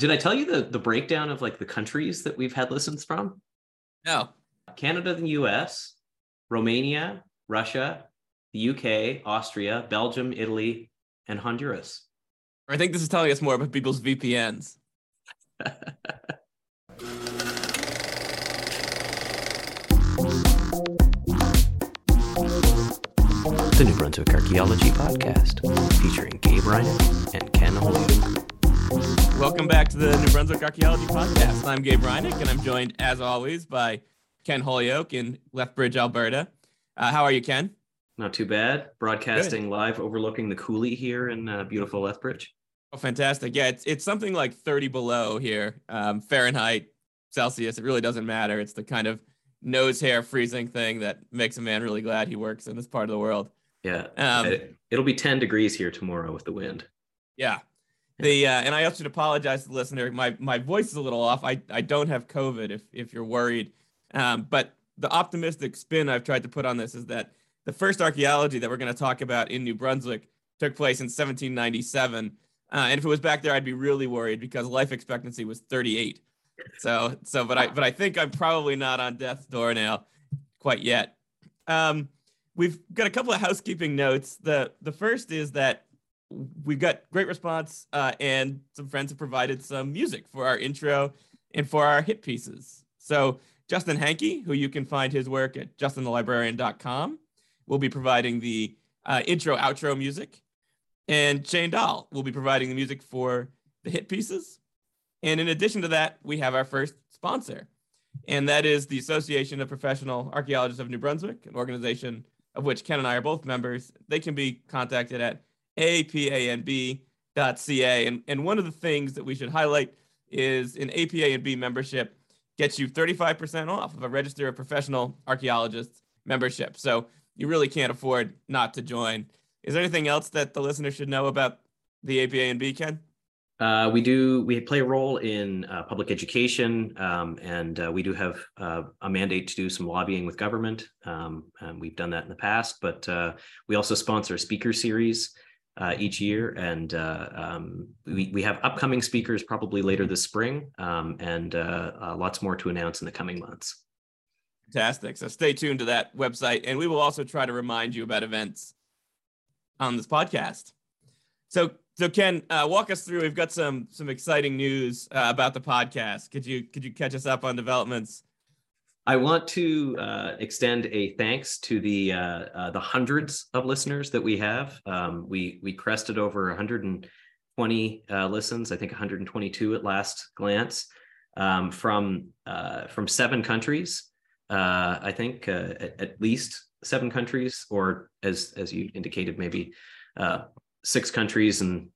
Did I tell you the breakdown of like the countries that we've had listens from? No. Canada, the US, Romania, Russia, the UK, Austria, Belgium, Italy, and Honduras. I think this is telling us more about people's VPNs. The New Brunswick Archaeology Podcast, featuring Gabe Rainick and Ken Holyoke. Welcome back to the New Brunswick Archaeology Podcast. I'm Gabe Rainick, and I'm joined, as always, by Ken Holyoke in Lethbridge, Alberta. How are you, Ken? Not too bad. Broadcasting Good. Live overlooking the coulee here in beautiful Lethbridge. Oh, fantastic. Yeah, it's something like 30 below here, Fahrenheit, Celsius. It really doesn't matter. It's the kind of nose hair freezing thing that makes a man really glad he works in this part of the world. Yeah, it'll be 10 degrees here tomorrow with the wind. Yeah. And I also should apologize to the listener. My voice is a little off. I don't have COVID if you're worried. But the optimistic spin I've tried to put on this is that the first archaeology that we're going to talk about in New Brunswick took place in 1797. And if it was back there, I'd be really worried because life expectancy was 38. But I think I'm probably not on death's door now quite yet. We've got a couple of housekeeping notes. The first is that we've got great response and some friends have provided some music for our intro and for our hit pieces. So Justin Hanke, who you can find his work at justinthelibrarian.com, will be providing the intro outro music. And Shane Dahl will be providing the music for the hit pieces. And in addition to that, we have our first sponsor, and that is the Association of Professional Archaeologists of New Brunswick, an organization of which Ken and I are both members. They can be contacted at apanb.ca. And one of the things that we should highlight is an APANB membership gets you 35% off of a Register of Professional Archaeologists membership. So you really can't afford not to join. Is there anything else that the listener should know about the APANB, Ken? We play a role in public education, and we do have a mandate to do some lobbying with government. And we've done that in the past, but we also sponsor a speaker series each year, and we have upcoming speakers probably later this spring, and lots more to announce in the coming months. Fantastic. So stay tuned to that website, and we will also try to remind you about events on this podcast. So Ken, walk us through. We've got some exciting news about the podcast. Could you catch us up on developments? I want to extend a thanks to the hundreds of listeners that we have. We crested over 120 listens. I think 122 at last glance, from 7 countries. I think at least 7 countries, or as you indicated, maybe. 6 countries and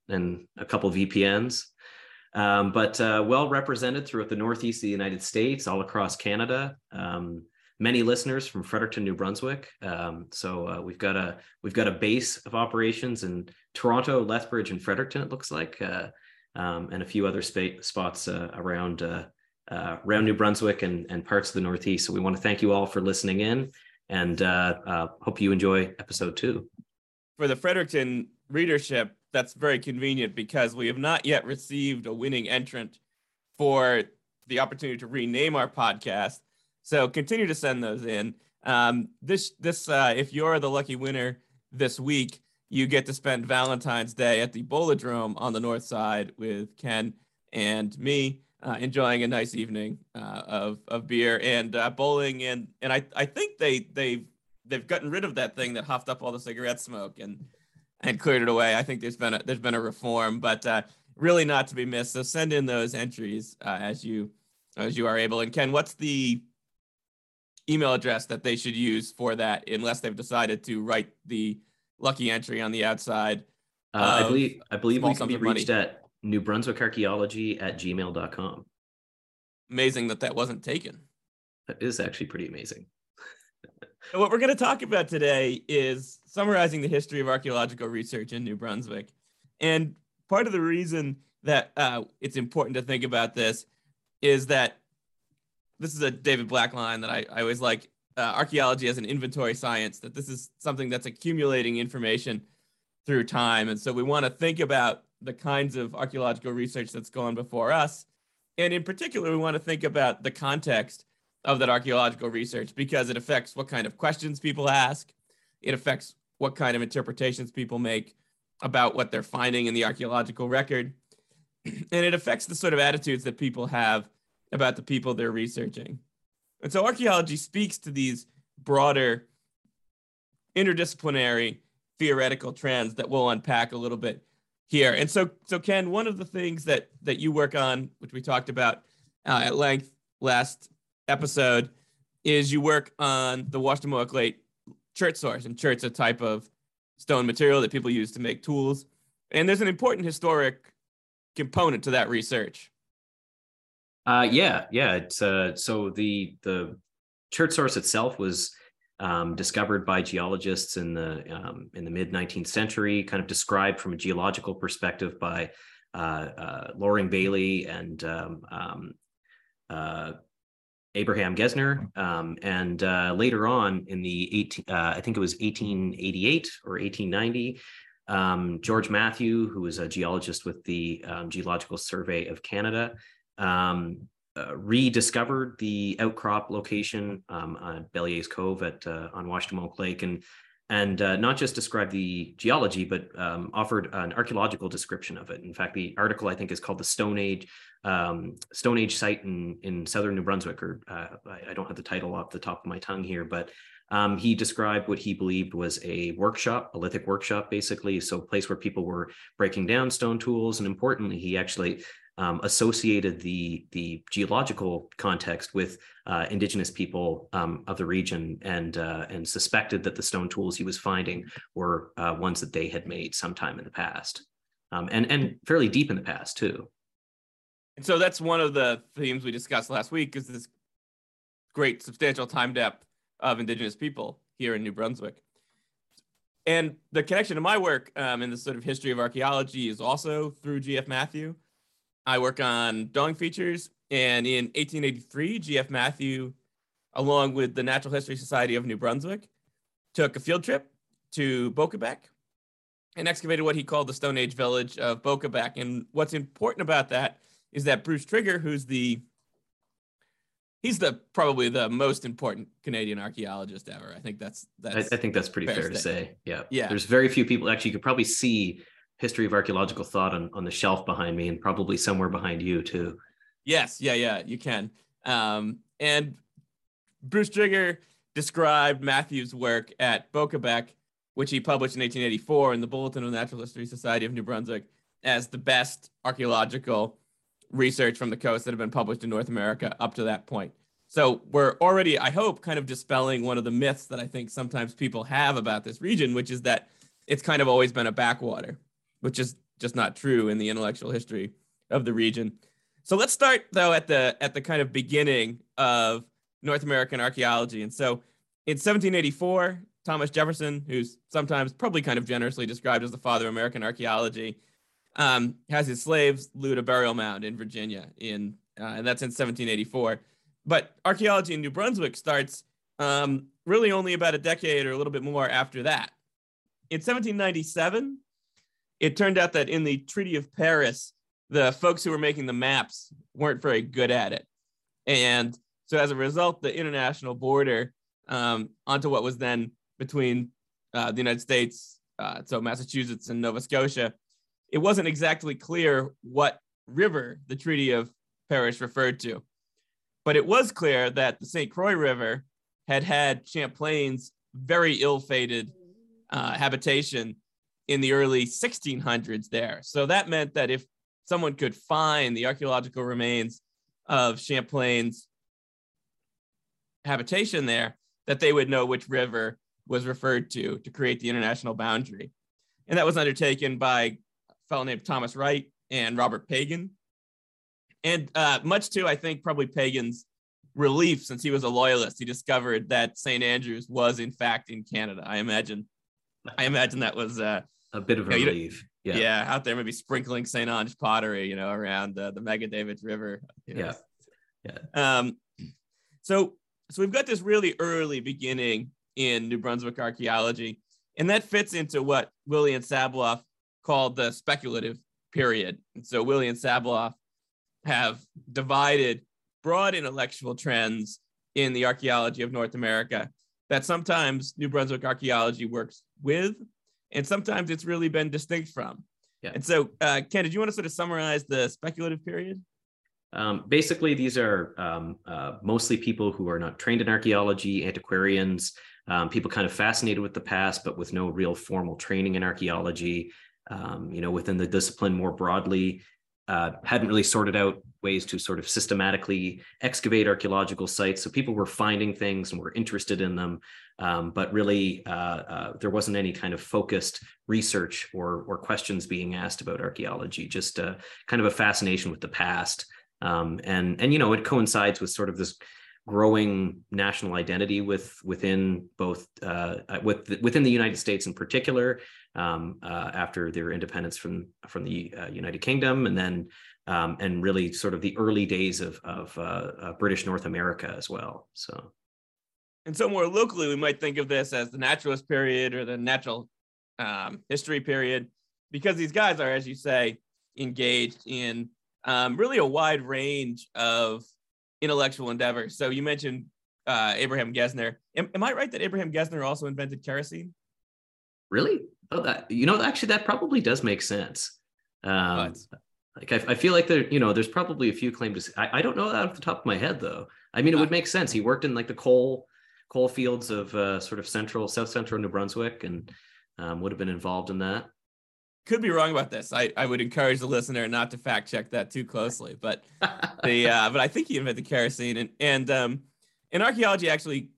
a couple VPNs, but well represented throughout the Northeast of the United States, all across Canada. Many listeners from Fredericton, New Brunswick. So we've got a base of operations in Toronto, Lethbridge, and Fredericton. It looks like, and a few other spots around New Brunswick and parts of the Northeast. So we want to thank you all for listening in, and hope you enjoy episode 2. For the Fredericton readership, that's very convenient because we have not yet received a winning entrant for the opportunity to rename our podcast. So continue to send those in. This if you're the lucky winner this week, you get to spend Valentine's Day at the Bowladrome on the north side with Ken and me, enjoying a nice evening of beer and bowling. And I think they've gotten rid of that thing that huffed up all the cigarette smoke and cleared it away. I think there's been a reform, but really not to be missed. So send in those entries as you are able. And Ken, what's the email address that they should use for that, unless they've decided to write the lucky entry on the outside? I believe we can be reached at newbrunswickarchaeology@gmail.com. Amazing that wasn't taken. That is actually pretty amazing. So what we're going to talk about today is summarizing the history of archaeological research in New Brunswick. And part of the reason that it's important to think about this is that this is a David Black line that I always like, archaeology as an inventory science, that this is something that's accumulating information through time. And so we want to think about the kinds of archaeological research that's gone before us. And in particular, we want to think about the context of that archaeological research, because it affects what kind of questions people ask. It affects what kind of interpretations people make about what they're finding in the archaeological record. And it affects the sort of attitudes that people have about the people they're researching. And so archaeology speaks to these broader interdisciplinary theoretical trends that we'll unpack a little bit here. And so Ken, one of the things that you work on, which we talked about at length last episode, is you work on the Washademoak late chert source, and chert's a type of stone material that people use to make tools. And there's an important historic component to that research. It's so the chert source itself was discovered by geologists in the mid 19th century, kind of described from a geological perspective by Loring Bailey and Abraham Gesner, and later on in the 1888 or 1890, George Matthew, who was a geologist with the Geological Survey of Canada, rediscovered the outcrop location on Bellier's Cove on Washademoak Lake, and not just described the geology, but offered an archaeological description of it. In fact, the article, I think, is called the Stone Age site in southern New Brunswick, or I don't have the title off the top of my tongue here, but he described what he believed was a workshop, a lithic workshop, basically. So a place where people were breaking down stone tools. And importantly, he actually associated the geological context with indigenous people of the region, and suspected that the stone tools he was finding were ones that they had made sometime in the past, and fairly deep in the past too. And so that's one of the themes we discussed last week, is this great substantial time depth of indigenous people here in New Brunswick. And the connection to my work in the sort of history of archaeology is also through G.F. Matthew. I work on dong features, and in 1883, G.F. Matthew, along with the Natural History Society of New Brunswick, took a field trip to Bocabec and excavated what he called the Stone Age village of Bocabec. And what's important about that is that Bruce Trigger, who's probably the most important Canadian archaeologist ever. I think that's pretty fair to say. Yeah. There's very few people. Actually, you could probably see History of Archaeological Thought on the shelf behind me, and probably somewhere behind you too. Yes, yeah, you can. And Bruce Trigger described Matthew's work at Bocabec, which he published in 1884 in the Bulletin of the Natural History Society of New Brunswick, as the best archaeological research from the coast that had been published in North America up to that point. So we're already, I hope, kind of dispelling one of the myths that I think sometimes people have about this region, which is that it's kind of always been a backwater, which is just not true in the intellectual history of the region. So let's start though at the kind of beginning of North American archaeology. And so in 1784, Thomas Jefferson, who's sometimes probably kind of generously described as the father of American archaeology, has his slaves loot a burial mound in Virginia, and that's in 1784. But archaeology in New Brunswick starts really only about a decade or a little bit more after that. In 1797, it turned out that in the Treaty of Paris, the folks who were making the maps weren't very good at it. And so as a result, the international border onto what was then between the United States, so Massachusetts and Nova Scotia, it wasn't exactly clear what river the Treaty of Paris referred to, but it was clear that the St. Croix River had Champlain's very ill-fated habitation in the early 1600s there. So that meant that if someone could find the archaeological remains of Champlain's habitation there, that they would know which river was referred to create the international boundary. And that was undertaken by fellow named Thomas Wright and Robert Pagan. And much to, I think, probably Pagan's relief, since he was a loyalist, he discovered that St. Andrews was in fact in Canada. I imagine that was a bit of a relief. Yeah, out there maybe sprinkling St. Ange pottery, around the Megadavidge River. Yeah. So we've got this really early beginning in New Brunswick archaeology, and that fits into what William Sabloff called the speculative period. And so Willie and Savloff have divided broad intellectual trends in the archaeology of North America that sometimes New Brunswick archaeology works with, and sometimes it's really been distinct from. Yeah. And so, Ken, did you want to sort of summarize the speculative period? Basically, these are mostly people who are not trained in archaeology, antiquarians, people kind of fascinated with the past, but with no real formal training in archaeology, you know, within the discipline more broadly, hadn't really sorted out ways to sort of systematically excavate archaeological sites. So people were finding things and were interested in them, but really there wasn't any kind of focused research or questions being asked about archaeology, just kind of a fascination with the past. And you know, it coincides with sort of this growing national identity within the United States in particular, after their independence from the United Kingdom, and then and really sort of the early days of British North America as well. So, and so more locally, we might think of this as the naturalist period or the natural history period, because these guys are, as you say, engaged in really a wide range of intellectual endeavors. So you mentioned Abraham Gesner. Am I right that Abraham Gesner also invented kerosene? Really? Oh, that, you know, actually, that probably does make sense. Like I feel like there, you know, there's probably a few claims. I don't know that off the top of my head, though. I mean, it would make sense. He worked in like the coal fields of sort of south central New Brunswick, and would have been involved in that. Could be wrong about this. I would encourage the listener not to fact check that too closely, but but I think he invented kerosene, and archaeology actually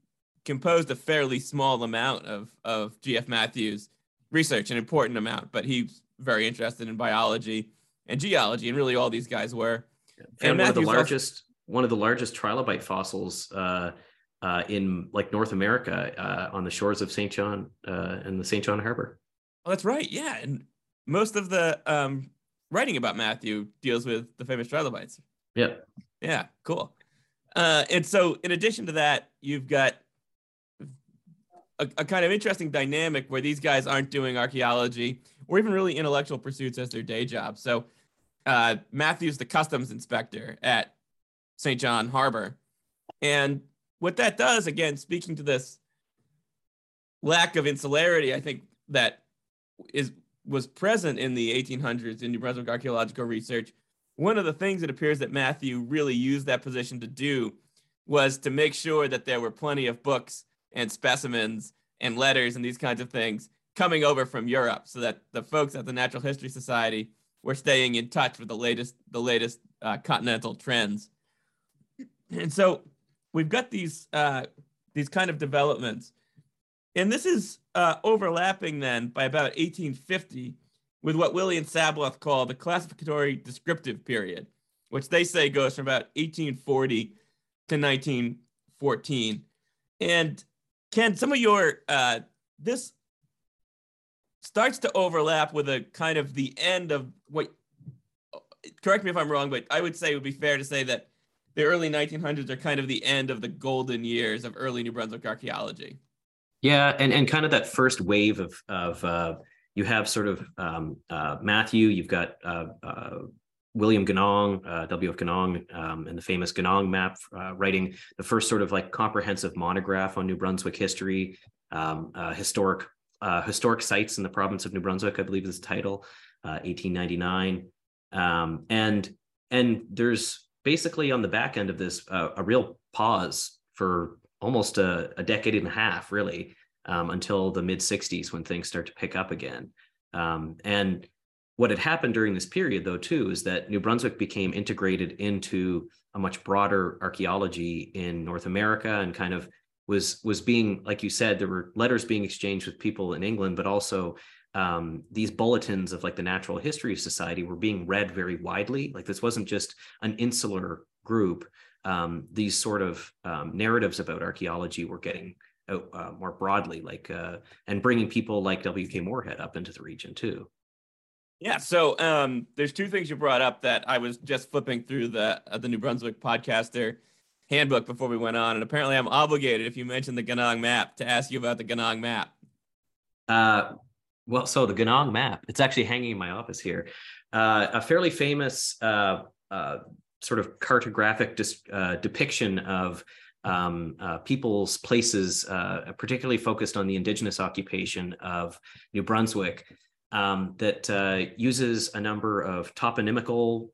composed a fairly small amount of G.F. Matthew's research, an important amount, but he's very interested in biology and geology, and really all these guys were. And one of the largest trilobite fossils in like North America on the shores of St. John in the St. John Harbor. Oh, that's right. Yeah, and most of the writing about Matthew deals with the famous trilobites. Yeah. Yeah, cool. And so in addition to that, you've got a kind of interesting dynamic where these guys aren't doing archaeology or even really intellectual pursuits as their day job. So Matthew's the customs inspector at St. John Harbor. And what that does, again, speaking to this lack of insularity, I think that was present in the 1800s in New Brunswick archaeological research. One of the things it appears that Matthew really used that position to do was to make sure that there were plenty of books and specimens and letters and these kinds of things coming over from Europe, so that the folks at the Natural History Society were staying in touch with the latest continental trends. And so we've got these kind of developments. And this is overlapping then by about 1850 with what Willie and Sabloff call the classificatory descriptive period, which they say goes from about 1840 to 1914. And Ken, some of your, this starts to overlap with a kind of the end of what, correct me if I'm wrong, but I would say it would be fair to say that the early 1900s are kind of the end of the golden years of early New Brunswick archaeology. Yeah, and kind of that first wave of you have sort of Matthew, you've got William Ganong, W.F. Ganong, and the famous Ganong map, writing the first sort of like comprehensive monograph on New Brunswick history, historic sites in the province of New Brunswick, I believe is the title, 1899, and there's basically on the back end of this a real pause for almost a decade and a half, really, until the mid 60s when things start to pick up again. And what had happened during this period, though, too, is that New Brunswick became integrated into a much broader archaeology in North America, and kind of was being, like you said, there were letters being exchanged with people in England, but also these bulletins of like the Natural History Society were being read very widely. Like this wasn't just an insular group. These sort of narratives about archaeology were getting out more broadly, like and bringing people like W.K. Moorhead up into the region too. Yeah, so there's two things you brought up that I was just flipping through the New Brunswick Podcaster Handbook before we went on, and apparently I'm obligated, if you mentioned the Ganong map, to ask you about the Ganong map. Well, so the Ganong map, it's actually hanging in my office here. a fairly famous sort of cartographic depiction of people's places, particularly focused on the Indigenous occupation of New Brunswick, that uses a number of toponymical,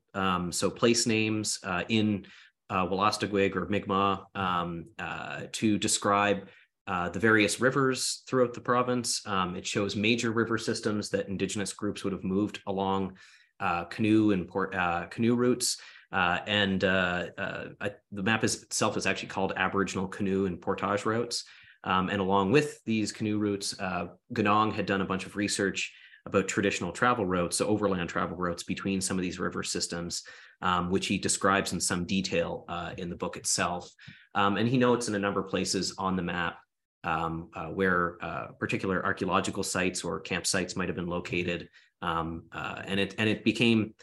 so place names in Wollastigwig or Mi'kmaq to describe the various rivers throughout the province. It shows major river systems that Indigenous groups would have moved along canoe and canoe routes. The map itself is actually called Aboriginal Canoe and Portage Routes. And along with these canoe routes, Ganong had done a bunch of research about traditional travel routes, so overland travel routes between some of these river systems, which he describes in some detail in the book itself. And he notes in a number of places on the map where particular archaeological sites or campsites might have been located. And it became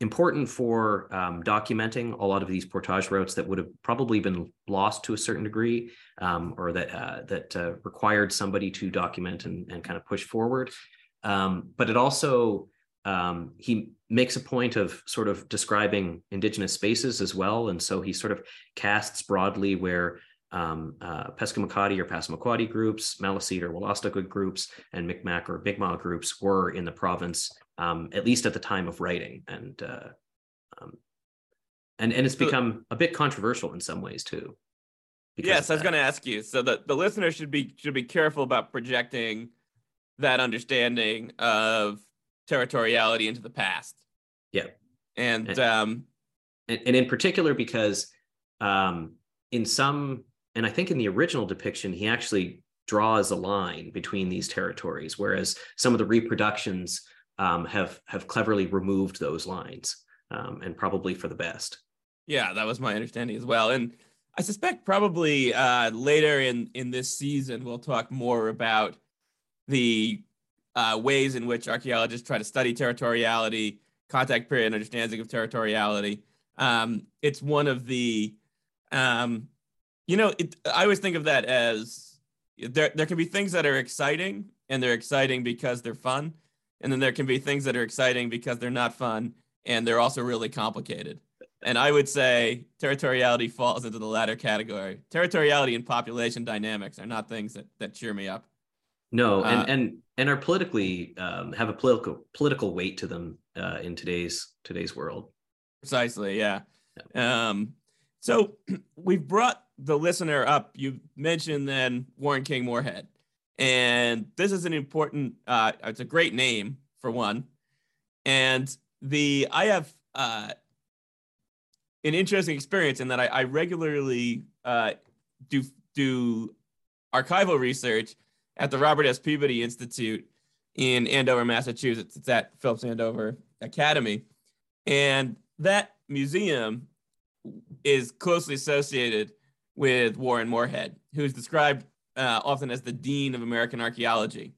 important for documenting a lot of these portage routes that would have probably been lost to a certain degree, or that required somebody to document and kind of push forward. But it also, he makes a point of sort of describing Indigenous spaces as well. And so he sort of casts broadly where Pescamaquoddy or Passamaquoddy groups, Maliseet or Wollastigwig groups, and Mi'kmaq or Mi'kmaq groups were in the province, at least at the time of writing. And it's become a bit controversial in some ways too. Yes, I was going to ask you. So the listener should be careful about projecting that understanding of territoriality into the past. Yeah. And in particular, because in some, and I think in the original depiction, he actually draws a line between these territories, whereas some of the reproductions have cleverly removed those lines, and probably for the best. Yeah, that was my understanding as well. And I suspect probably later in this season, we'll talk more about the ways in which archaeologists try to study territoriality, contact period, and understanding of territoriality. It's one of the, I always think of that as there can be things that are exciting, and they're exciting because they're fun. And then there can be things that are exciting because they're not fun, and they're also really complicated. And I would say territoriality falls into the latter category. Territoriality and population dynamics are not things that cheer me up. No, and are politically have a political weight to them in today's world. Precisely, yeah. So we've brought the listener up. You mentioned then Warren King Moorhead, and this is an important. It's a great name for one, and I have an interesting experience in that I regularly do archival research at the Robert S. Peabody Institute in Andover, Massachusetts. It's at Phillips Andover Academy. And that museum is closely associated with Warren Moorhead, who is described often as the Dean of American Archaeology.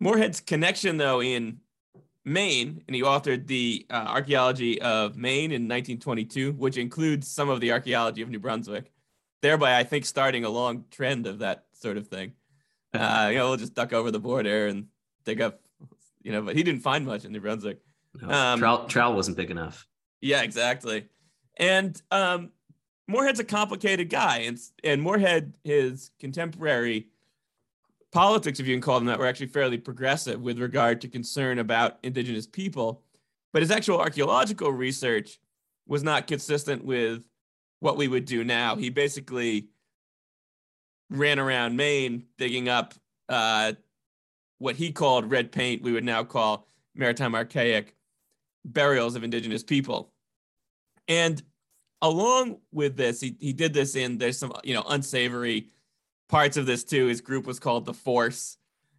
Moorhead's connection, though, in Maine, and he authored the Archaeology of Maine in 1922, which includes some of the archaeology of New Brunswick, thereby, I think, starting a long trend of that sort of thing. We'll just duck over the border and dig up, but he didn't find much in New Brunswick. No, trowel wasn't big enough. Yeah, exactly. And Moorhead's a complicated guy. And Moorhead, his contemporary politics, if you can call them that, were actually fairly progressive with regard to concern about Indigenous people. But his actual archaeological research was not consistent with what we would do now. He basically ran around Maine digging up what he called red paint, we would now call maritime archaic burials of Indigenous people. And along with this, he did this in, there's some, unsavory parts of this too. His group was called The Force.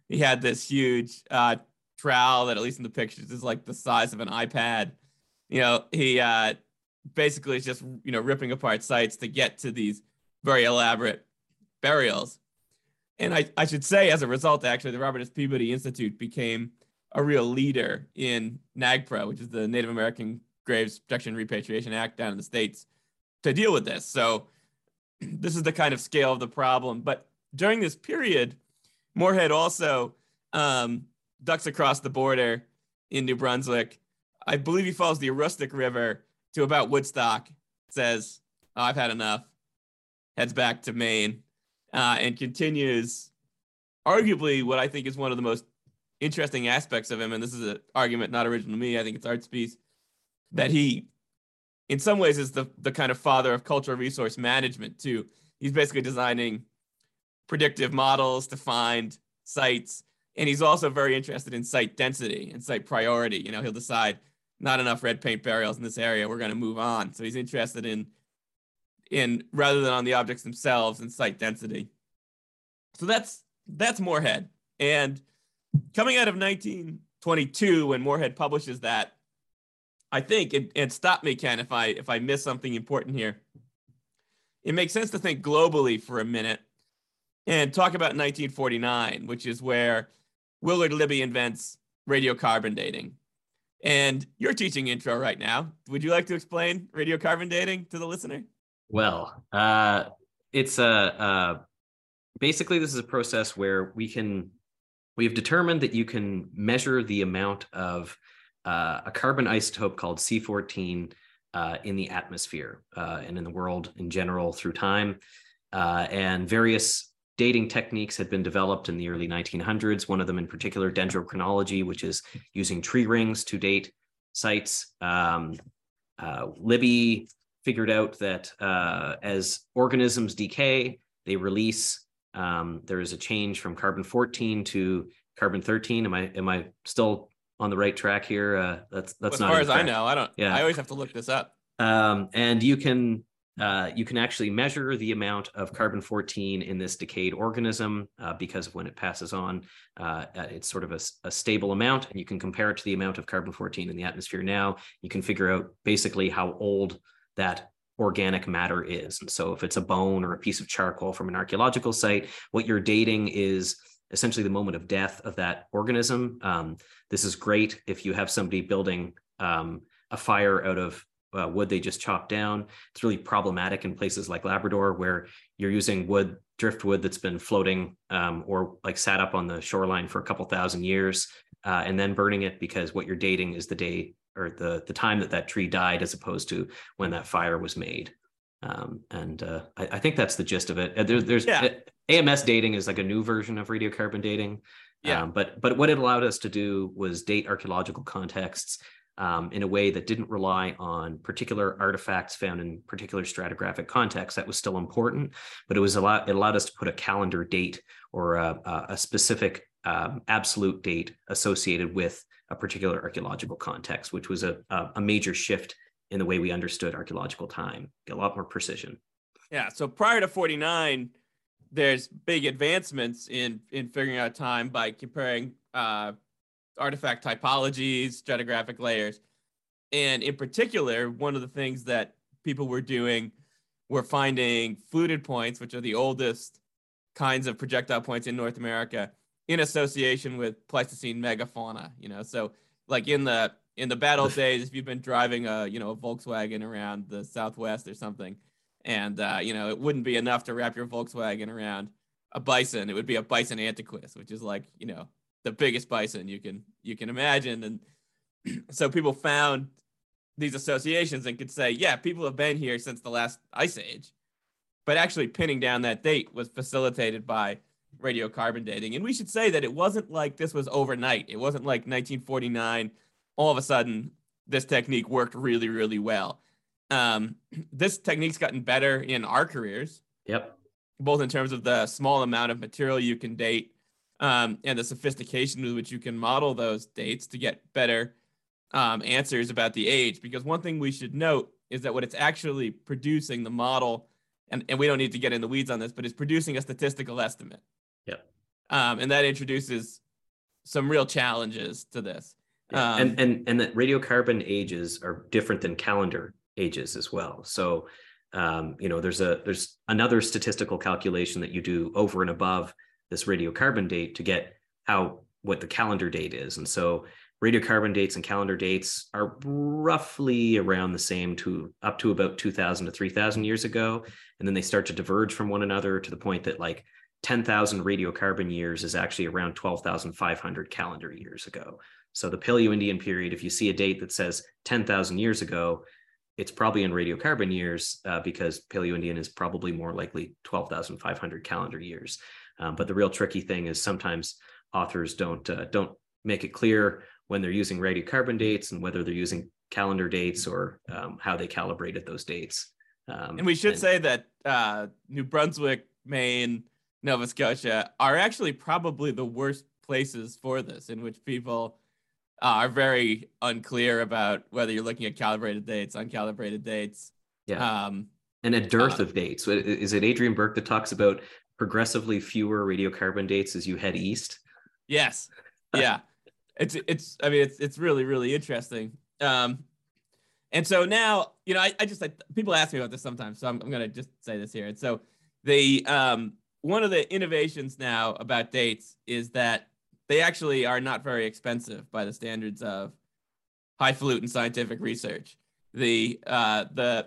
He had this huge trowel that, at least in the pictures, is like the size of an iPad. He basically is just, ripping apart sites to get to these very elaborate burials. And I should say, as a result, actually, the Robert S. Peabody Institute became a real leader in NAGPRA, which is the Native American Graves Protection and Repatriation Act down in the States, to deal with this. So this is the kind of scale of the problem. But during this period, Moorhead also ducks across the border in New Brunswick I believe he follows the Aroostook River to about Woodstock, says, oh, I've had enough, heads back to Maine, and continues arguably what I think is one of the most interesting aspects of him, and this is an argument not original to me, I think it's Art's piece, that he, in some ways, is the kind of father of cultural resource management, too. He's basically designing predictive models to find sites, and he's also very interested in site density and site priority. You know, he'll decide not enough red paint burials in this area, we're going to move on. So he's interested in rather than on the objects themselves, and site density. So that's Moorhead. And coming out of 1922, when Moorhead publishes that, I think, and stop me, Ken, if I miss something important here, it makes sense to think globally for a minute and talk about 1949, which is where Willard Libby invents radiocarbon dating. And you're teaching intro right now. Would you like to explain radiocarbon dating to the listener? Well, it's basically this is a process where we've determined that you can measure the amount of a carbon isotope called C14 in the atmosphere and in the world in general through time. And various dating techniques had been developed in the early 1900s, one of them in particular, dendrochronology, which is using tree rings to date sites. Libby figured out that as organisms decay, they release, there is a change from carbon-14 to carbon-13. Am I still on the right track here? That's not as far as I know. I don't. Yeah. I always have to look this up. And you can actually measure the amount of carbon-14 in this decayed organism because of when it passes on. It's sort of a stable amount, and you can compare it to the amount of carbon-14 in the atmosphere now. You can figure out basically how old that organic matter is. And so if it's a bone or a piece of charcoal from an archaeological site, what you're dating is essentially the moment of death of that organism. This is great if you have somebody building a fire out of wood they just chopped down. It's really problematic in places like Labrador where you're using wood, driftwood that's been floating or like sat up on the shoreline for a couple thousand years and then burning it, because what you're dating is the day or the time that tree died as opposed to when that fire was made. I think that's the gist of it. AMS dating is like a new version of radiocarbon dating. Yeah. But what it allowed us to do was date archaeological contexts in a way that didn't rely on particular artifacts found in particular stratigraphic contexts. That was still important, but it allowed us to put a calendar date or a specific absolute date associated with a particular archaeological context, which was a major shift in the way we understood archaeological time, a lot more precision. Yeah, so prior to 49, there's big advancements in figuring out time by comparing artifact typologies, stratigraphic layers. And in particular, one of the things that people were doing were finding fluted points, which are the oldest kinds of projectile points in North America, in association with Pleistocene megafauna, you know, so like in the bad old days, if you've been driving a Volkswagen around the Southwest or something, and it wouldn't be enough to wrap your Volkswagen around a bison. It would be a bison antiquus, which is like the biggest bison you can imagine. And so people found these associations and could say, yeah, people have been here since the last ice age, but actually pinning down that date was facilitated by radiocarbon dating. And we should say that it wasn't like this was overnight. It wasn't like 1949, all of a sudden, this technique worked really, really well. This technique's gotten better in our careers. Yep. Both in terms of the small amount of material you can date and the sophistication with which you can model those dates to get better answers about the age. Because one thing we should note is that what it's actually producing, the model, and we don't need to get in the weeds on this, but it's producing a statistical estimate. Yeah. And that introduces some real challenges to this. Yeah. And that radiocarbon ages are different than calendar ages as well. So, there's another statistical calculation that you do over and above this radiocarbon date to get what the calendar date is. And so radiocarbon dates and calendar dates are roughly around the same to up to about 2,000 to 3,000 years ago. And then they start to diverge from one another to the point that like 10,000 radiocarbon years is actually around 12,500 calendar years ago. So the Paleo-Indian period, if you see a date that says 10,000 years ago, it's probably in radiocarbon years because Paleo-Indian is probably more likely 12,500 calendar years. But the real tricky thing is sometimes authors don't make it clear when they're using radiocarbon dates and whether they're using calendar dates or how they calibrated those dates. And we should say that New Brunswick, Maine, Nova Scotia are actually probably the worst places for this, in which people are very unclear about whether you're looking at calibrated dates, uncalibrated dates. Yeah. And a dearth of dates. Is it Adrian Burke that talks about progressively fewer radiocarbon dates as you head east? Yes. Yeah. It's. I mean, it's really, really interesting. And so now, you know, I people ask me about this sometimes, so I'm going to just say this here. And so the one of the innovations now about dates is that they actually are not very expensive by the standards of highfalutin scientific research. I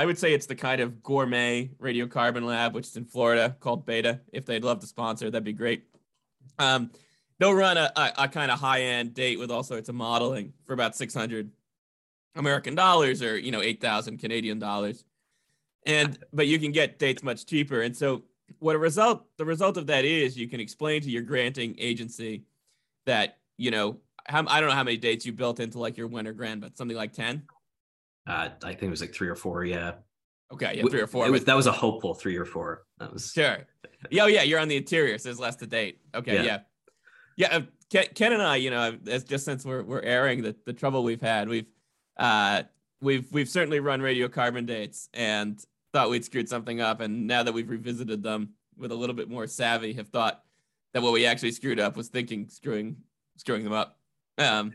would say it's the kind of gourmet radiocarbon lab, which is in Florida, called Beta. If they'd love to sponsor, that'd be great. They'll run a kind of high-end date with all sorts of modeling for about $600 American or, you know, 8,000 Canadian dollars. But you can get dates much cheaper. And so the result of that is you can explain to your granting agency that, you know, I don't know how many dates you built into like your winter grant, but something like 10. I think it was like 3 or 4. Yeah. Okay. Yeah. 3 or 4. That was a hopeful 3 or 4. That was sure. Yeah. Oh yeah. You're on the interior. So there's less to date. Okay. Yeah. Yeah. Ken and I, you know, as just since we're airing the trouble we've had, we've certainly run radiocarbon dates and thought we'd screwed something up. And now that we've revisited them with a little bit more savvy, have thought that what we actually screwed up was screwing them up. It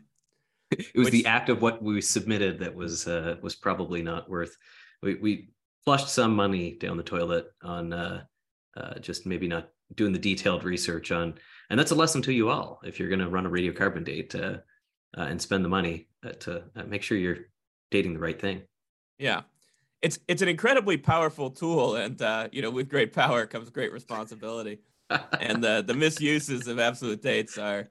was the act of what we submitted that was probably not worth. We flushed some money down the toilet on just maybe not doing the detailed research on. And that's a lesson to you all. If you're going to run a radiocarbon date and spend the money to make sure you're dating the right thing. Yeah. It's an incredibly powerful tool, and you know, with great power comes great responsibility, and the misuses of absolute dates are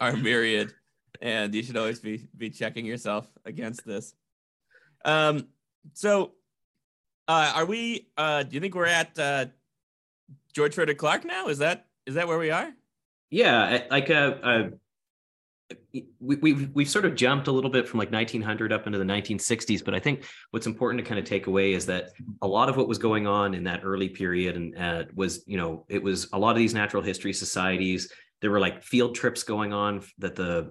myriad, and you should always be checking yourself against this. So, are we? Do you think we're at George Schroeder Clark now? Is that where we are? Yeah, like We've sort of jumped a little bit from like 1900 up into the 1960s, but I think what's important to kind of take away is that a lot of what was going on in that early period and was, you know, it was a lot of these natural history societies. There were like field trips going on that the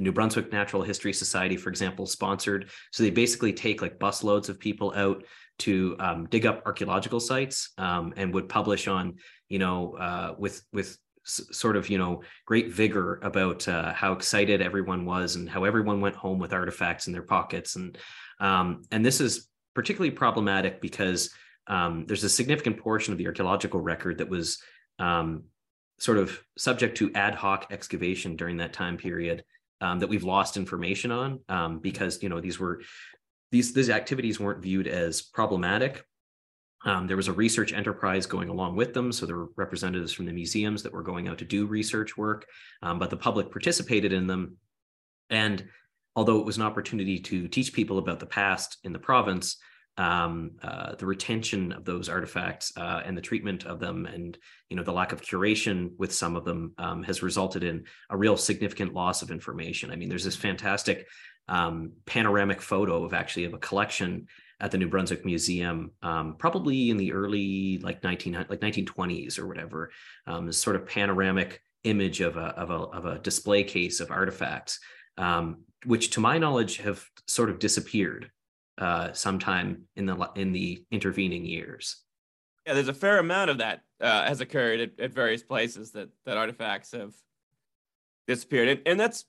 New Brunswick Natural History Society, for example, sponsored. So they basically take like busloads of people out to dig up archaeological sites and would publish on, you know, with sort of, you know, great vigor about how excited everyone was and how everyone went home with artifacts in their pockets. And this is particularly problematic because there's a significant portion of the archaeological record that was sort of subject to ad hoc excavation during that time period that we've lost information on because, you know, these activities weren't viewed as problematic. There was a research enterprise going along with them. So there were representatives from the museums that were going out to do research work, but the public participated in them. And although it was an opportunity to teach people about the past in the province, the retention of those artifacts and the treatment of them and, you know, the lack of curation with some of them has resulted in a real significant loss of information. I mean, there's this fantastic panoramic photo of a collection at the New Brunswick Museum, probably in the early, like 1920s or whatever, this sort of panoramic image of a display case of artifacts, which to my knowledge have sort of disappeared sometime in the intervening years. Yeah, there's a fair amount of that has occurred at various places that artifacts have disappeared. And that's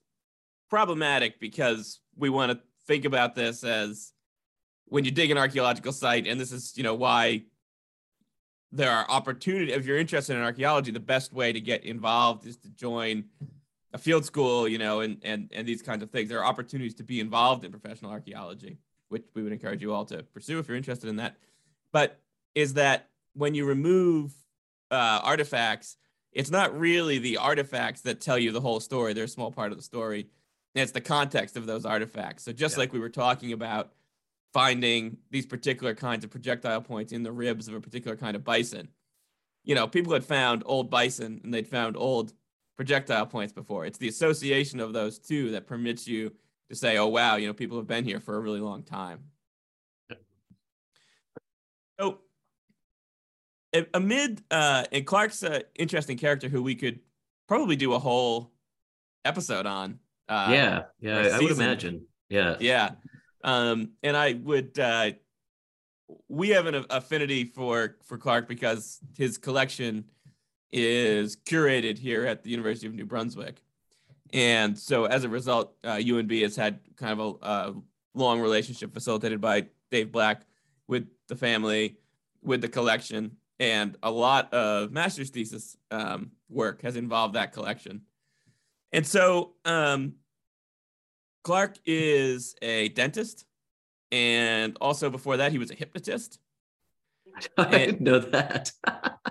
problematic because we want to think about this as, when you dig an archaeological site, and this is, you know, why there are opportunities, if you're interested in archaeology, the best way to get involved is to join a field school, you know, and these kinds of things. There are opportunities to be involved in professional archaeology, which we would encourage you all to pursue if you're interested in that. But is that when you remove artifacts, it's not really the artifacts that tell you the whole story. They're a small part of the story. And it's the context of those artifacts. So just like we were talking about finding these particular kinds of projectile points in the ribs of a particular kind of bison, you know, people had found old bison and they'd found old projectile points before. It's the association of those two that permits you to say, oh, wow, you know, people have been here for a really long time. So amid, and Clark's an interesting character who we could probably do a whole episode on. I would imagine. Yeah. And I would, we have an affinity for Clark because his collection is curated here at the University of New Brunswick. And so as a result, UNB has had kind of a long relationship facilitated by Dave Black with the family, with the collection, and a lot of master's thesis work has involved that collection. And so Clark is a dentist. And also before that, he was a hypnotist. I didn't know that.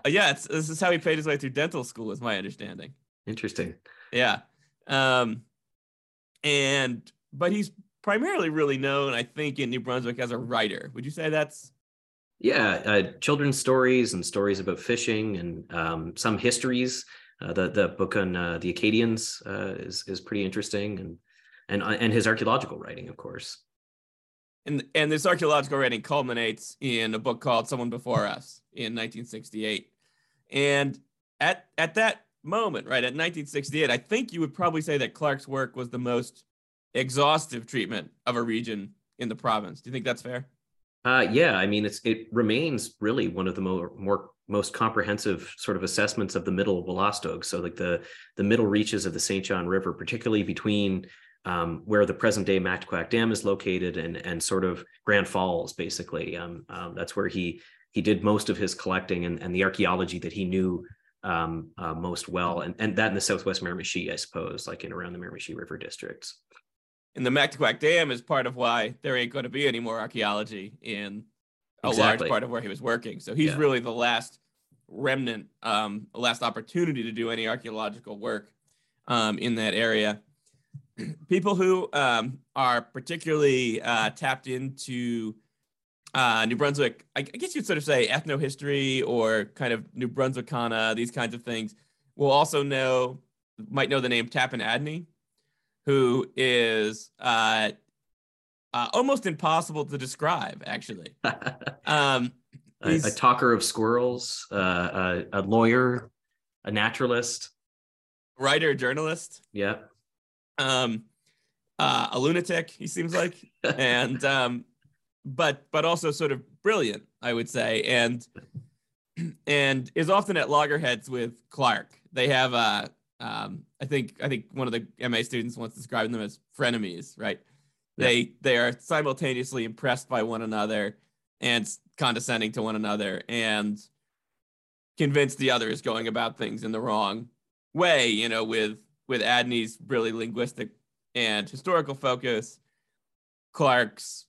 This is how he paid his way through dental school, is my understanding. Interesting. Yeah. But he's primarily really known, I think, in New Brunswick as a writer. Would you say that's? Yeah. Children's stories and stories about fishing and some histories. The book on the Acadians is pretty interesting, and his archaeological writing, of course. And this archaeological writing culminates in a book called Someone Before Us in 1968. And at that moment, right, at 1968, I think you would probably say that Clark's work was the most exhaustive treatment of a region in the province. Do you think that's fair? Yeah, I mean, it remains really one of the most comprehensive sort of assessments of the middle Wollastoq. So like the middle reaches of the St. John River, particularly between where the present day Mactaquac Dam is located and sort of Grand Falls, basically. That's where he did most of his collecting and the archaeology that he knew most well. And that in the Southwest Miramichi, I suppose, like in around the Miramichi River districts. And the Mactaquac Dam is part of why there ain't going to be any more archaeology in a large part of where he was working. So he's really the last remnant, last opportunity to do any archaeological work in that area. People who are particularly tapped into New Brunswick, I guess you'd sort of say ethnohistory or kind of New Brunswickana, these kinds of things, will also might know the name Tappan Adney, who is almost impossible to describe, actually. A talker of squirrels, a lawyer, a naturalist. Writer, journalist. Yeah. A lunatic, he seems like, and but also sort of brilliant, I would say, and is often at loggerheads with Clark. They have I think one of the MA students once described them as frenemies, right? Yeah. They are simultaneously impressed by one another and condescending to one another, and convinced the other is going about things in the wrong way, you know, with Adney's really linguistic and historical focus, Clark's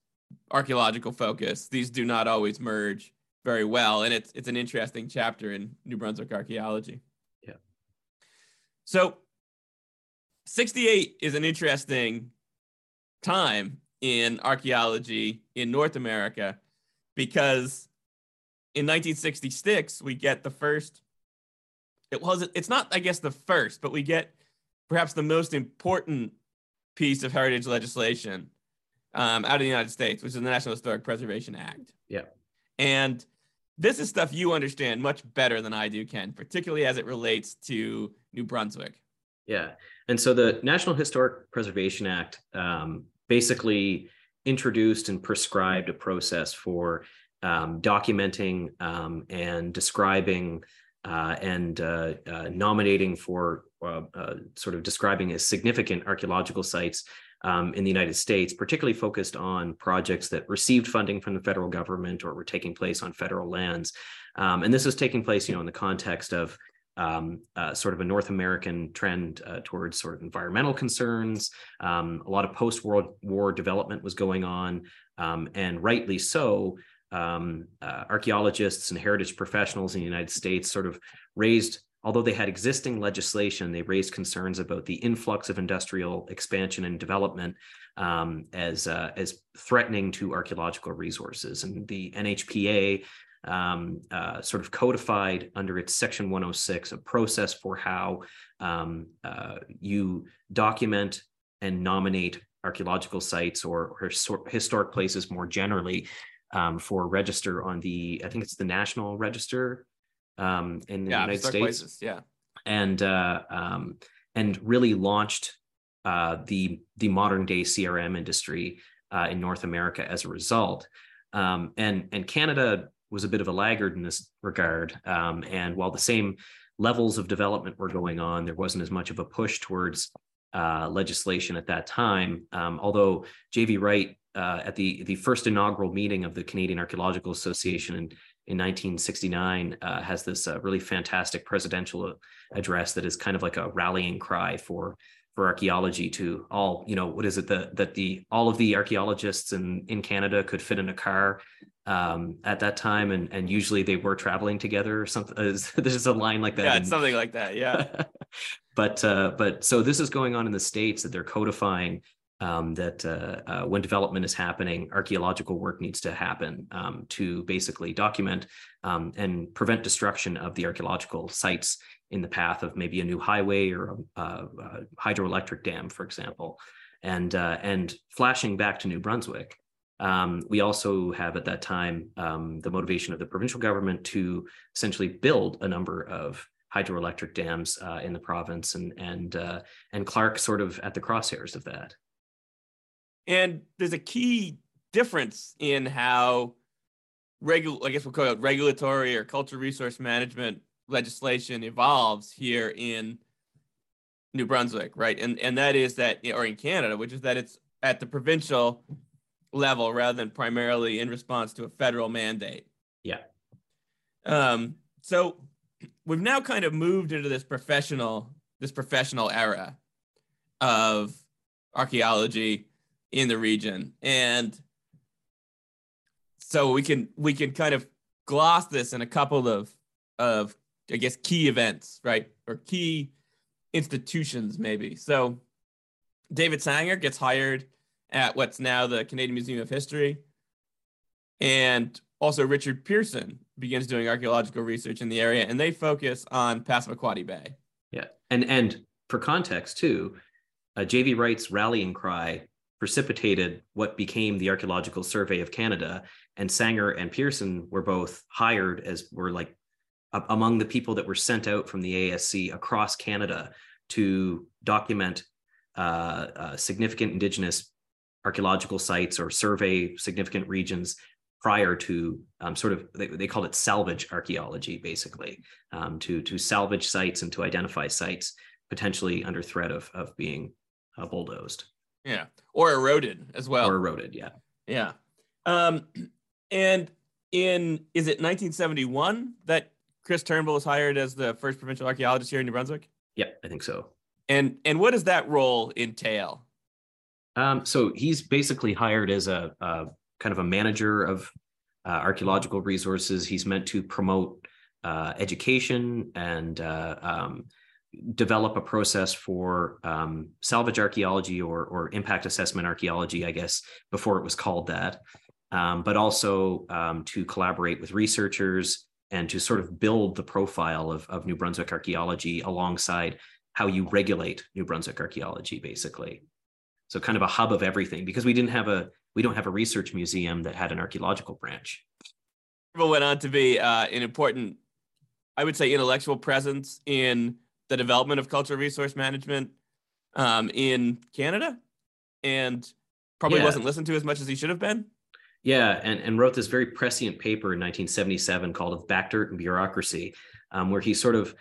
archaeological focus. These do not always merge very well. And it's an interesting chapter in New Brunswick archaeology. Yeah. So 68 is an interesting time in archaeology in North America, because in 1966, we get the first, it's not, I guess, the first, but we get perhaps the most important piece of heritage legislation out of the United States, which is the National Historic Preservation Act. Yeah. And this is stuff you understand much better than I do, Ken, particularly as it relates to New Brunswick. Yeah. And so the National Historic Preservation Act basically introduced and prescribed a process for documenting and describing and nominating for sort of describing as significant archaeological sites in the United States, particularly focused on projects that received funding from the federal government or were taking place on federal lands. And this was taking place, you know, in the context of sort of a North American trend towards sort of environmental concerns. A lot of post-World War development was going on, and rightly so. Archaeologists and heritage professionals in the United States sort of raised Although they had existing legislation, they raised concerns about the influx of industrial expansion and development as threatening to archaeological resources. And the NHPA sort of codified under its Section 106 a process for how you document and nominate archaeological sites or historic places more generally for register on the, I think it's the National Register in the United States, places, and really launched the modern day CRM industry in North America as a result. And Canada was a bit of a laggard in this regard. And while the same levels of development were going on, there wasn't as much of a push towards legislation at that time. Although J.V. Wright at the first inaugural meeting of the Canadian Archaeological Association in 1969 has this really fantastic presidential address that is kind of like a rallying cry for archaeology to all, you know, what is it that the all of the archaeologists in Canada could fit in a car at that time, and usually they were traveling together or something. There's a line like that. Yeah, it's something like that. Yeah. But so this is going on in the States, that they're codifying that when development is happening, archaeological work needs to happen to basically document and prevent destruction of the archaeological sites in the path of maybe a new highway or a hydroelectric dam, for example. And flashing back to New Brunswick, we also have at that time the motivation of the provincial government to essentially build a number of hydroelectric dams in the province, and Clark sort of at the crosshairs of that. And there's a key difference in how regulatory or cultural resource management legislation evolves here in New Brunswick, right? And that is that, or in Canada, which is that it's at the provincial level rather than primarily in response to a federal mandate. Yeah. So we've now kind of moved into this professional era of archaeology in the region. And so we can kind of gloss this in a couple of I guess key events, right? Or key institutions maybe. So David Sanger gets hired at what's now the Canadian Museum of History. And also Richard Pearson begins doing archaeological research in the area, and they focus on Passamaquoddy Bay. Yeah. And for context too, J.V. Wright's rallying cry precipitated what became the Archaeological Survey of Canada, and Sanger and Pearson were both hired as were like among the people that were sent out from the ASC across Canada to document significant Indigenous archaeological sites or survey significant regions prior to sort of, they called it salvage archaeology, basically, to salvage sites and to identify sites potentially under threat of being bulldozed. Yeah, or eroded as well. Or eroded, yeah. Yeah. And is it 1971 that Chris Turnbull was hired as the first provincial archaeologist here in New Brunswick? Yeah, I think so. And what does that role entail? So he's basically hired as a kind of a manager of archaeological resources. He's meant to promote education and develop a process for salvage archaeology or impact assessment archaeology, I guess, before it was called that, but also to collaborate with researchers and to sort of build the profile of New Brunswick archaeology alongside how you regulate New Brunswick archaeology, basically. So kind of a hub of everything, because we don't have a research museum that had an archaeological branch. Turnbull went on to be an important, I would say, intellectual presence in the development of cultural resource management in Canada, and probably wasn't listened to as much as he should have been. Yeah, and wrote this very prescient paper in 1977 called "Of Back Dirt and Bureaucracy," where he sort of,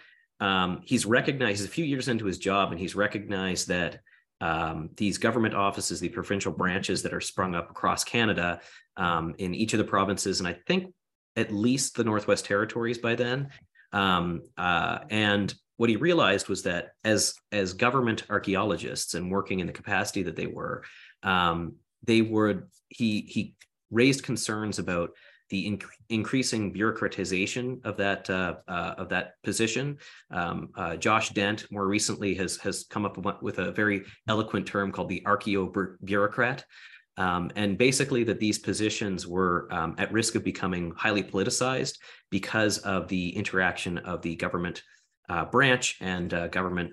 he's recognized, a few years into his job, and he's recognized that these government offices, the provincial branches that are sprung up across Canada in each of the provinces, and I think at least the Northwest Territories by then. And what he realized was that as government archaeologists and working in the capacity that they were, he raised concerns about the increasing bureaucratization of that position. Josh Dent more recently has come up with a very eloquent term called the archaeo-bureaucrat. And basically that these positions were at risk of becoming highly politicized because of the interaction of the government branch and government,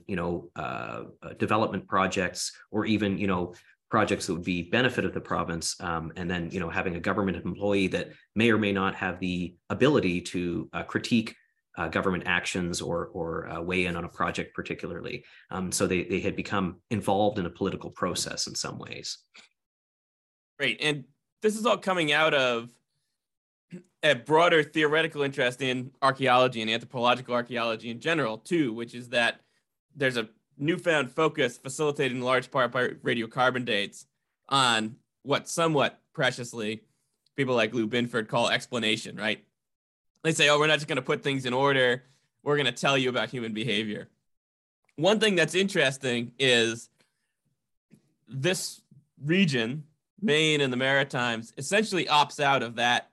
development projects, or even, projects that would be benefit of the province. And then, having a government employee that may or may not have the ability to critique government actions or weigh in on a project particularly. So they had become involved in a political process in some ways. Great. And this is all coming out of a broader theoretical interest in archaeology and anthropological archaeology in general, too, which is that there's a newfound focus, facilitated in large part by radiocarbon dates, on what somewhat preciously people like Lou Binford call explanation, right? They say, oh, we're not just going to put things in order. We're going to tell you about human behavior. One thing that's interesting is this region, Maine and the Maritimes, essentially opts out of that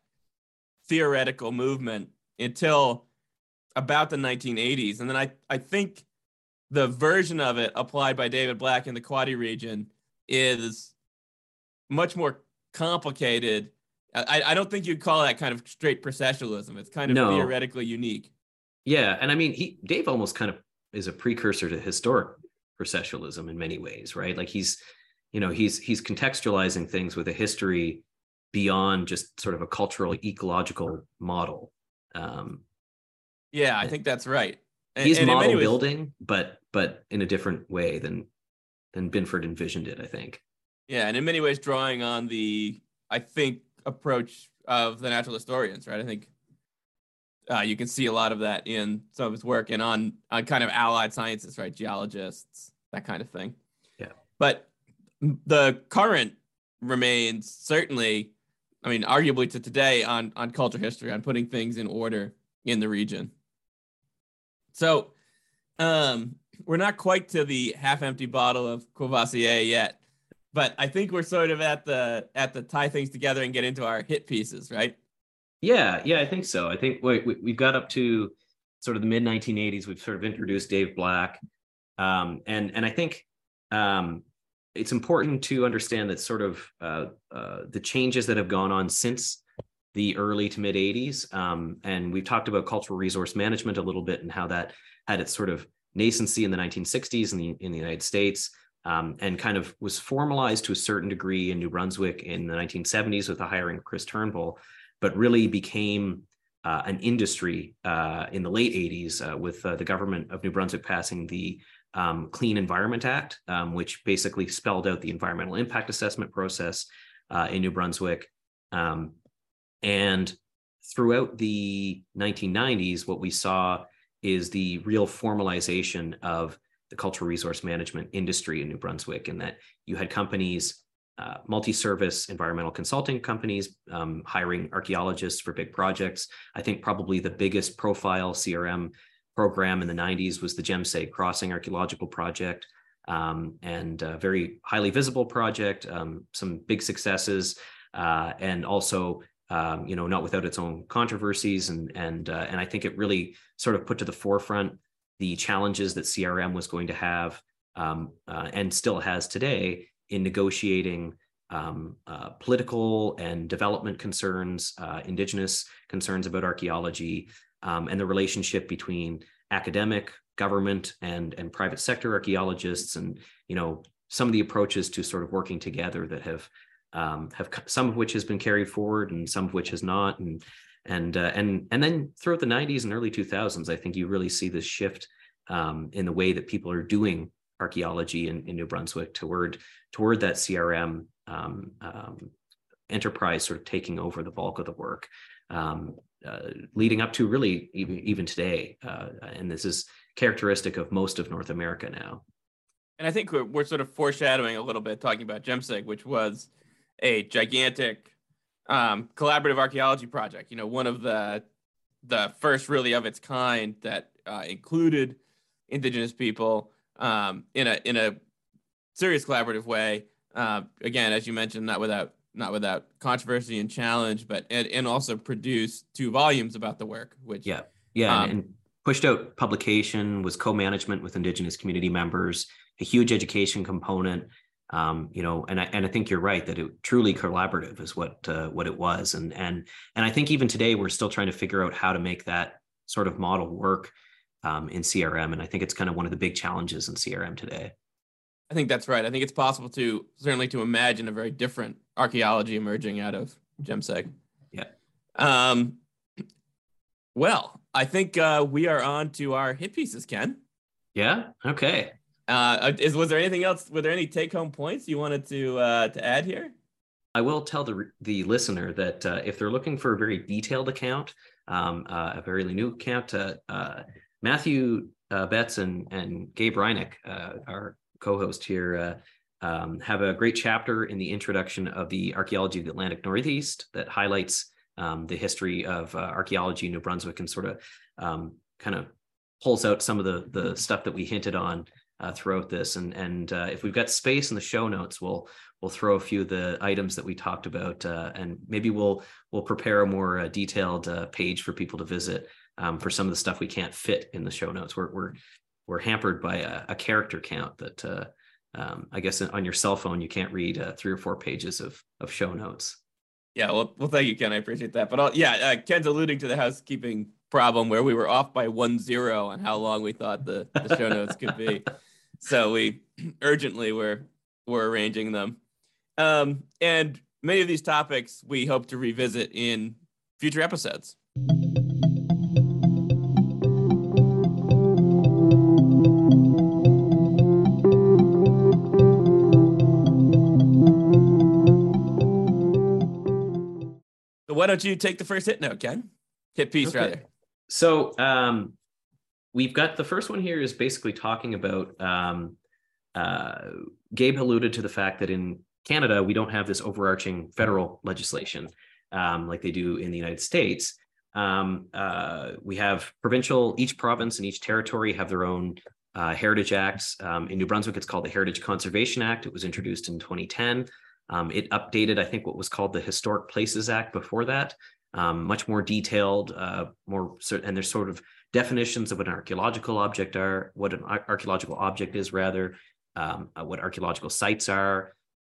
theoretical movement until about the 1980s. And then I think the version of it applied by David Black in the Quadi region is much more complicated. I don't think you'd call that kind of straight processionalism. It's kind of theoretically unique. Yeah. And I mean, Dave almost kind of is a precursor to historic processionalism in many ways, right? Like he's contextualizing things with a history beyond just sort of a cultural ecological model. Yeah, I think that's right. He's model building, but in a different way than Binford envisioned it, I think. Yeah, and in many ways drawing on the, I think, approach of the natural historians, right? I think you can see a lot of that in some of his work and on kind of allied sciences, right? Geologists, that kind of thing. Yeah. But the current remains certainly, I mean, arguably to today on culture history, on putting things in order in the region. So we're not quite to the half-empty bottle of Courvoisier yet, but I think we're sort of at the tie things together and get into our hit pieces, right? Yeah, I think so. I think we've got up to sort of the mid-1980s. We've sort of introduced Dave Black, and I think it's important to understand that sort of the changes that have gone on since the early to mid 80s. And we've talked about cultural resource management a little bit and how that had its sort of nascency in the 1960s in the United States, and kind of was formalized to a certain degree in New Brunswick in the 1970s with the hiring of Chris Turnbull, but really became an industry in the late 80s with the government of New Brunswick passing the Clean Environment Act, which basically spelled out the environmental impact assessment process in New Brunswick. And throughout the 1990s, what we saw is the real formalization of the cultural resource management industry in New Brunswick, in that you had companies, multi-service environmental consulting companies, hiring archaeologists for big projects. I think probably the biggest profile CRM program in the 90s was the Jemseg Crossing Archaeological Project, and a very highly visible project, some big successes, and also not without its own controversies, and I think it really sort of put to the forefront the challenges that CRM was going to have and still has today in negotiating political and development concerns, indigenous concerns about archaeology, and the relationship between academic, government, and private sector archaeologists, and some of the approaches to sort of working together that have some of which has been carried forward and some of which has not, and then throughout the 90s and early 2000s, I think you really see this shift in the way that people are doing archaeology in New Brunswick toward that CRM enterprise sort of taking over the bulk of the work, leading up to really even today, and this is characteristic of most of North America now. And I think we're sort of foreshadowing a little bit talking about Jemseg, which was a gigantic collaborative archaeology project, one of the first really of its kind that included Indigenous people in a serious collaborative way. Again, as you mentioned, not without not without controversy and challenge, but and also produced two volumes about the work, which and pushed out publication, was co-management with Indigenous community members, a huge education component. And I think you're right that it truly collaborative is what it was, and I think even today we're still trying to figure out how to make that sort of model work in CRM, and I think it's kind of one of the big challenges in CRM today. I think that's right. I think it's possible to certainly to imagine a very different archaeology emerging out of GEMSEG. Yeah. Well, I think we are on to our hit pieces, Ken. Yeah. Okay. Was there anything else? Were there any take-home points you wanted to add here? I will tell the listener that if they're looking for a very detailed account, a very new account, Matthew Betts and Gabe Rainick, our co-host here, have a great chapter in the introduction of the Archaeology of the Atlantic Northeast that highlights the history of archaeology in New Brunswick and sort of kind of pulls out some of the stuff that we hinted on throughout this, and if we've got space in the show notes, we'll throw a few of the items that we talked about, and maybe we'll prepare a more detailed page for people to visit for some of the stuff we can't fit in the show notes. We're hampered by a character count that I guess on your cell phone you can't read 3 or 4 pages of show notes. Yeah, well, thank you, Ken. I appreciate that. But Ken's alluding to the housekeeping problem where we were off by 1-0 on how long we thought the show notes could be. So we urgently were arranging them. And many of these topics we hope to revisit in future episodes. So why don't you take the first hit note, Ken? Hit piece, okay. Rather. So we've got the first one here is basically talking about Gabe alluded to the fact that in Canada, we don't have this overarching federal legislation like they do in the United States. We have each province and each territory have their own heritage acts. In New Brunswick, it's called the Heritage Conservation Act. It was introduced in 2010. It updated, I think, what was called the Historic Places Act before that. Much more detailed, and there's sort of definitions of what an archaeological object are, what an archaeological object is rather, what archaeological sites are,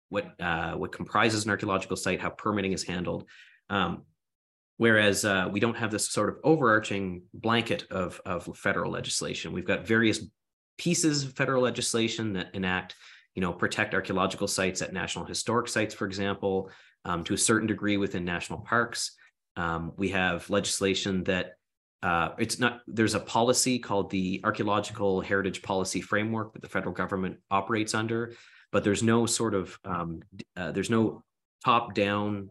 what comprises an archaeological site, how permitting is handled. Whereas we don't have this sort of overarching blanket of federal legislation. We've got various pieces of federal legislation that enact, protect archaeological sites at national historic sites, for example, to a certain degree within national parks. We have legislation that there's a policy called the Archaeological Heritage Policy Framework that the federal government operates under, but there's no sort of, there's no top-down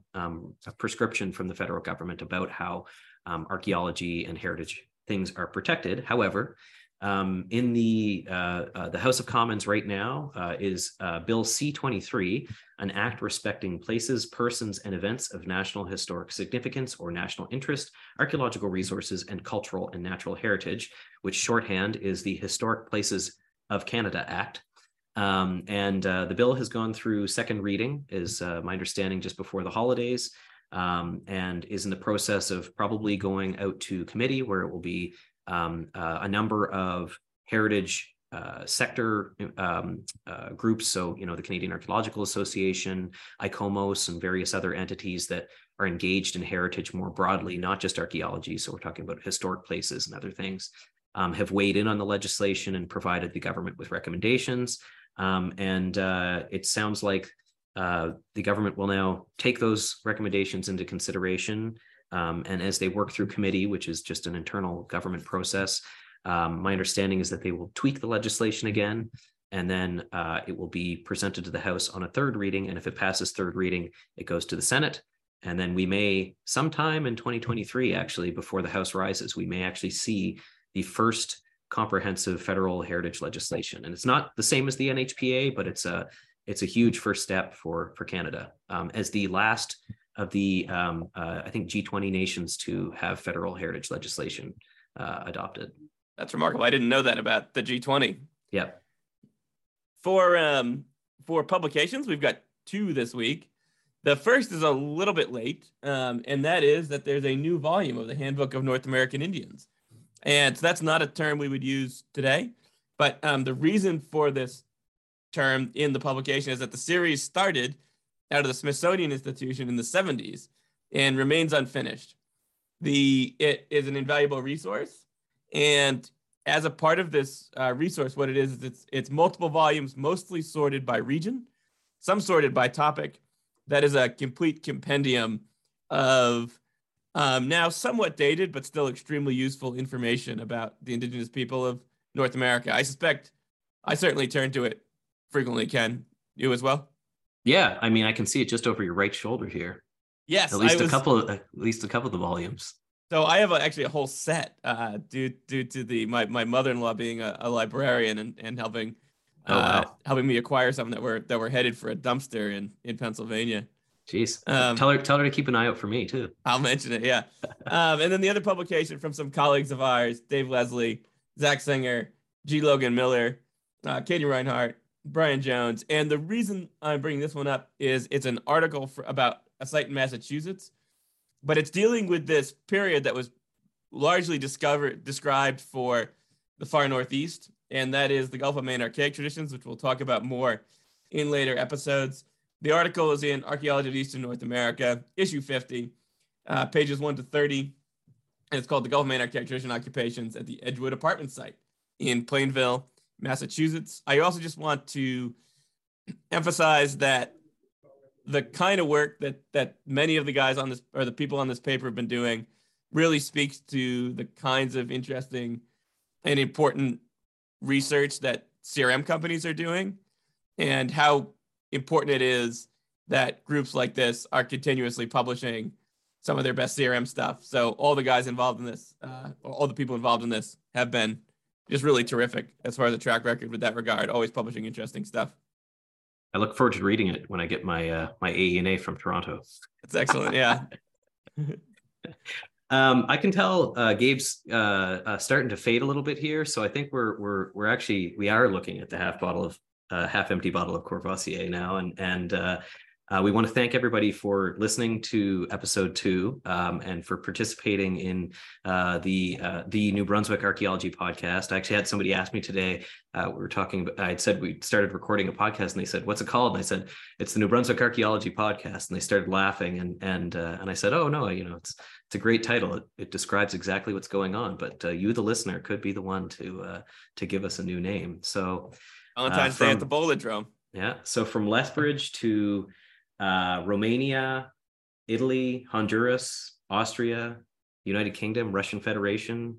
prescription from the federal government about how archaeology and heritage things are protected. However, in the House of Commons right now is Bill C-23, an act respecting places, persons, and events of national historic significance or national interest, archaeological resources, and cultural and natural heritage, which shorthand is the Historic Places of Canada Act. The bill has gone through second reading, is my understanding, just before the holidays, and is in the process of probably going out to committee where it will be a number of heritage sector groups. So, the Canadian Archaeological Association, ICOMOS, and various other entities that are engaged in heritage more broadly, not just archaeology. So we're talking about historic places and other things, have weighed in on the legislation and provided the government with recommendations. It sounds like the government will now take those recommendations into consideration. And as they work through committee, which is just an internal government process, my understanding is that they will tweak the legislation again, and then it will be presented to the House on a third reading. And if it passes third reading, it goes to the Senate. And then we may, sometime in 2023, actually, before the House rises, we may actually see the first comprehensive federal heritage legislation. And it's not the same as the NHPA, but it's a huge first step for Canada. As the last of the, I think, G20 nations to have federal heritage legislation adopted. That's remarkable. I didn't know that about the G20. Yeah. For publications, we've got 2 this week. The first is a little bit late, and that is that there's a new volume of the Handbook of North American Indians. And so that's not a term we would use today, but the reason for this term in the publication is that the series started out of the Smithsonian Institution in the 70s and remains unfinished. It is an invaluable resource, and as a part of this resource, what it is it's multiple volumes, mostly sorted by region, some sorted by topic. That is a complete compendium of now somewhat dated, but still extremely useful information about the indigenous people of North America. I suspect I certainly turn to it frequently, Ken. You as well? Yeah, I mean, I can see it just over your right shoulder here. Yes, at least a couple of the volumes. So I have actually a whole set due to my mother-in-law being a librarian and helping. Oh, wow. Helping me acquire some that were headed for a dumpster in Pennsylvania. Jeez. Tell her to keep an eye out for me too. I'll mention it. Yeah. And then the other publication from some colleagues of ours, Dave Leslie, Zach Singer, G. Logan Miller, Katie Reinhart, Brian Jones. And the reason I'm bringing this one up is it's an article about a site in Massachusetts, but it's dealing with this period that was largely described for the far Northeast. And that is the Gulf of Maine Archaic Traditions, which we'll talk about more in later episodes. The article is in Archaeology of Eastern North America, issue 50, pages 1 to 30. And it's called The Gulf of Maine Archaic Tradition Occupations at the Edgewood Apartment Site in Plainville, Massachusetts. I also just want to emphasize that the kind of work that many of the guys on this, or the people on this paper have been doing, really speaks to the kinds of interesting and important research that CRM companies are doing, and how important it is that groups like this are continuously publishing some of their best CRM stuff. So all the guys involved in this, all the people involved in this have been just really terrific as far as a track record with that regard, always publishing interesting stuff. I look forward to reading it when I get my my AENA from Toronto. That's excellent, yeah. I can tell Gabe's starting to fade a little bit here, so I think we are looking at the half empty bottle of Courvoisier now, and we want to thank everybody for listening to episode 2 and for participating in the New Brunswick Archaeology Podcast. I actually had somebody ask me today. We were talking. I said we started recording a podcast, and they said, "What's it called?" And I said, "It's the New Brunswick Archaeology Podcast." And they started laughing, and I said, "Oh no, you know, it's a great title. It describes exactly what's going on. But you, the listener, could be the one to give us a new name." So Valentine's Day at the Bowladrome. Yeah. So from Lethbridge to Romania, Italy, Honduras, Austria, United Kingdom, Russian Federation,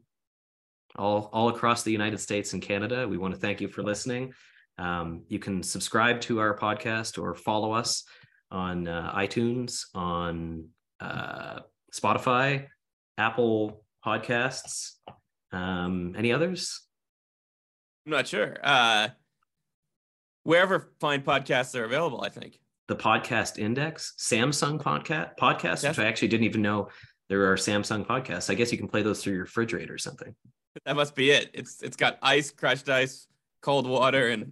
all across the United States and Canada. We want to thank you for listening. You can subscribe to our podcast or follow us on iTunes, on Spotify, Apple Podcasts. Any others? I'm not sure. Wherever fine podcasts are available, I think. The Podcast Index, Samsung podcast, yes. Which I actually didn't even know there are Samsung podcasts. I guess you can play those through your refrigerator or something. That must be it. It's got ice, crushed ice, cold water, and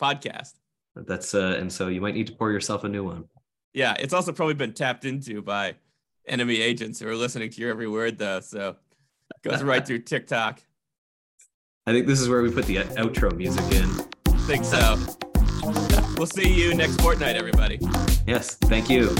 podcast. That's and so you might need to pour yourself a new one. Yeah, it's also probably been tapped into by enemy agents who are listening to your every word, though. So it goes right through TikTok. I think this is where we put the outro music in. I think so. We'll see you next fortnight, everybody. Yes, thank you.